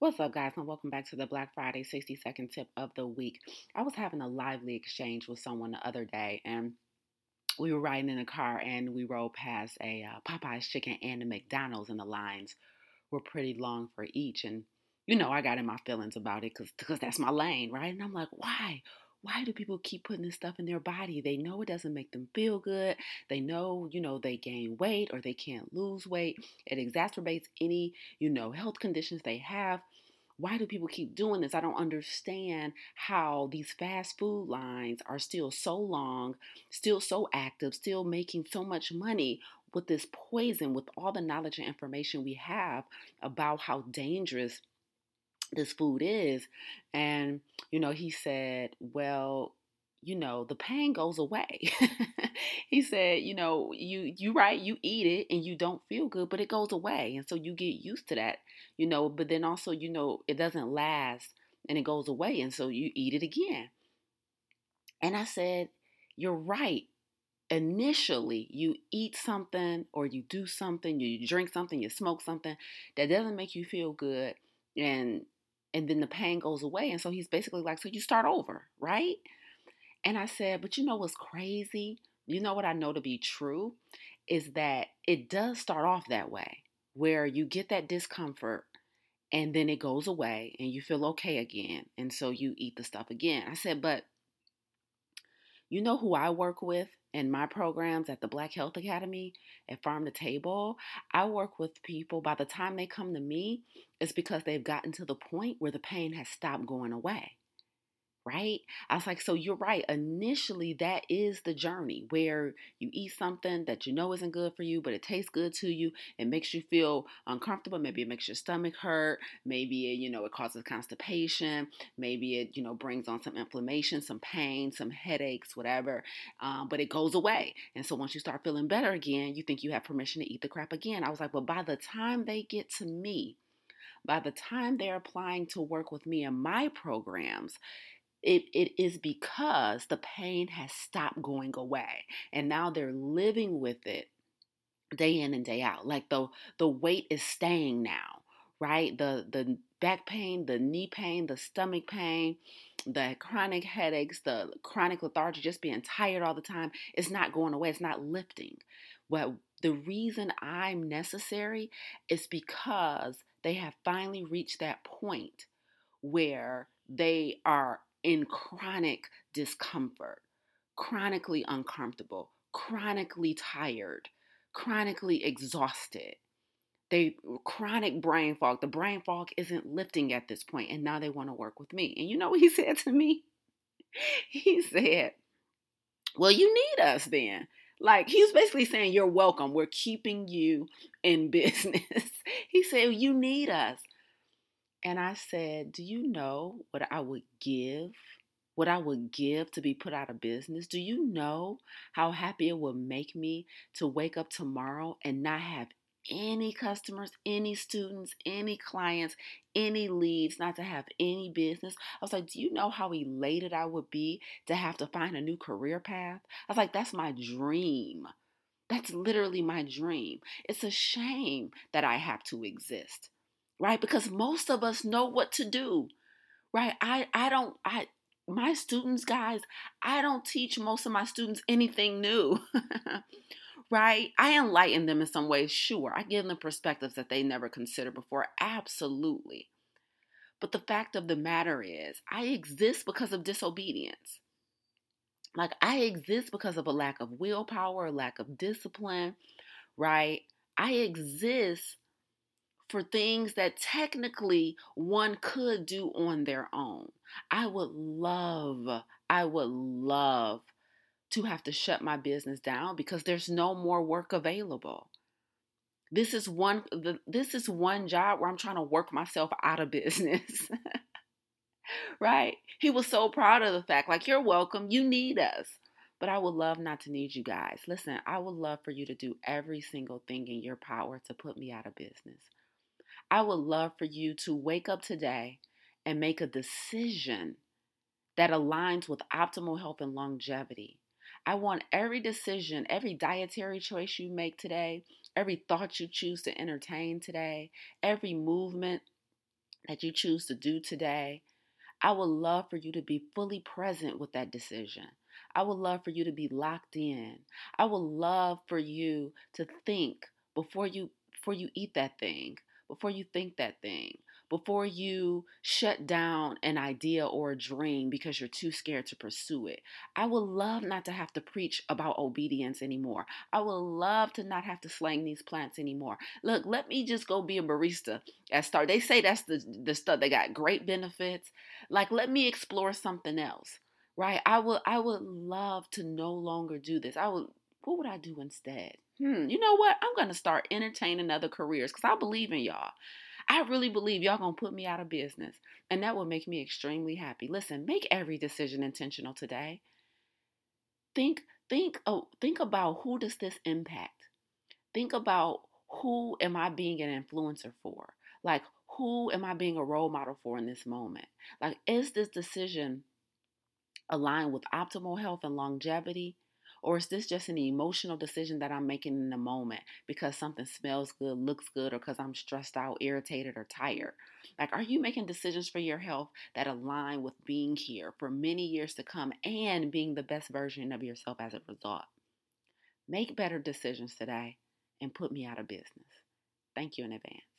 What's up, guys, and welcome back to the Black Friday 60-second tip of the week. I was having a lively exchange with someone the other day, and we were riding in a car, and we rode past a Popeye's Chicken and a McDonald's, and the lines were pretty long for each. And, you know, I got in my feelings about it because that's my lane, right? And I'm like, why? Why do people keep putting this stuff in their body? They know it doesn't make them feel good. They know, you know, they gain weight or they can't lose weight. It exacerbates any, you know, health conditions they have. Why do people keep doing this? I don't understand how these fast food lines are still so long, still so active, still making so much money with this poison, with all the knowledge and information we have about how dangerous this food is. And, you know, he said, well, you know, the pain goes away. He said, you know, you right, you eat it and you don't feel good, but it goes away. And so you get used to that, you know, but then also, you know, it doesn't last and it goes away. And so you eat it again. And I said, you're right. Initially, you eat something or you do something, you drink something, you smoke something that doesn't make you feel good. And then the pain goes away. And so he's basically like, so you start over, right? And I said, but you know what's crazy? You know what I know to be true is that it does start off that way, where you get that discomfort and then it goes away and you feel okay again. And so you eat the stuff again. I said, but you know who I work with in my programs at the Black Health Academy at Farm to Table? I work with people, by the time they come to me, it's because they've gotten to the point where the pain has stopped going away, right? I was like, so you're right. Initially, that is the journey where you eat something that you know isn't good for you, but it tastes good to you. It makes you feel uncomfortable. Maybe it makes your stomach hurt. Maybe, it, you know, it causes constipation. Maybe it, you know, brings on some inflammation, some pain, some headaches, whatever, but it goes away. And so once you start feeling better again, you think you have permission to eat the crap again. I was like, well, by the time they get to me, by the time they're applying to work with me in my programs, it is because the pain has stopped going away, and now they're living with it day in and day out. Like the weight is staying now, right? The back pain, the knee pain, the stomach pain, the chronic headaches, the chronic lethargy, just being tired all the time. It's not going away. It's not lifting. But the reason I'm necessary is because they have finally reached that point where they are in chronic discomfort, chronically uncomfortable, chronically tired, chronically exhausted. Chronic brain fog. The brain fog isn't lifting at this point, and now they want to work with me. And you know what he said to me? He said, well, you need us then. Like, he was basically saying, you're welcome. We're keeping you in business. He said, you need us. And I said, do you know what I would give? What I would give to be put out of business? Do you know how happy it would make me to wake up tomorrow and not have any customers, any students, any clients, any leads, not to have any business? I was like, do you know how elated I would be to have to find a new career path? I was like, that's my dream. That's literally my dream. It's a shame that I have to exist. Right? Because most of us know what to do, right? My students, guys, I don't teach most of my students anything new, right? I enlighten them in some ways. Sure. I give them perspectives that they never considered before. Absolutely. But the fact of the matter is I exist because of disobedience. Like, I exist because of a lack of willpower, a lack of discipline, right? I exist for things that technically one could do on their own. I would love to have to shut my business down because there's no more work available. This is one job where I'm trying to work myself out of business. Right? He was so proud of the fact, like, you're welcome, you need us. But I would love not to need you guys. Listen, I would love for you to do every single thing in your power to put me out of business. I would love for you to wake up today and make a decision that aligns with optimal health and longevity. I want every decision, every dietary choice you make today, every thought you choose to entertain today, every movement that you choose to do today, I would love for you to be fully present with that decision. I would love for you to be locked in. I would love for you to think before you eat that thing, before you think that thing, before you shut down an idea or a dream because you're too scared to pursue it. I would love not to have to preach about obedience anymore. I would love to not have to slang these plants anymore. Look, let me just go be a barista at Starbucks. They say that's the stuff. They got great benefits. Like, let me explore something else, right? I would love to no longer do this. What would I do instead? You know what? I'm going to start entertaining other careers because I believe in y'all. I really believe y'all going to put me out of business, and that would make me extremely happy. Listen, make every decision intentional today. Think about, who does this impact? Think about, who am I being an influencer for? Like, who am I being a role model for in this moment? Like, is this decision aligned with optimal health and longevity? Or is this just an emotional decision that I'm making in the moment because something smells good, looks good, or because I'm stressed out, irritated, or tired? Like, are you making decisions for your health that align with being here for many years to come and being the best version of yourself as a result? Make better decisions today and put me out of business. Thank you in advance.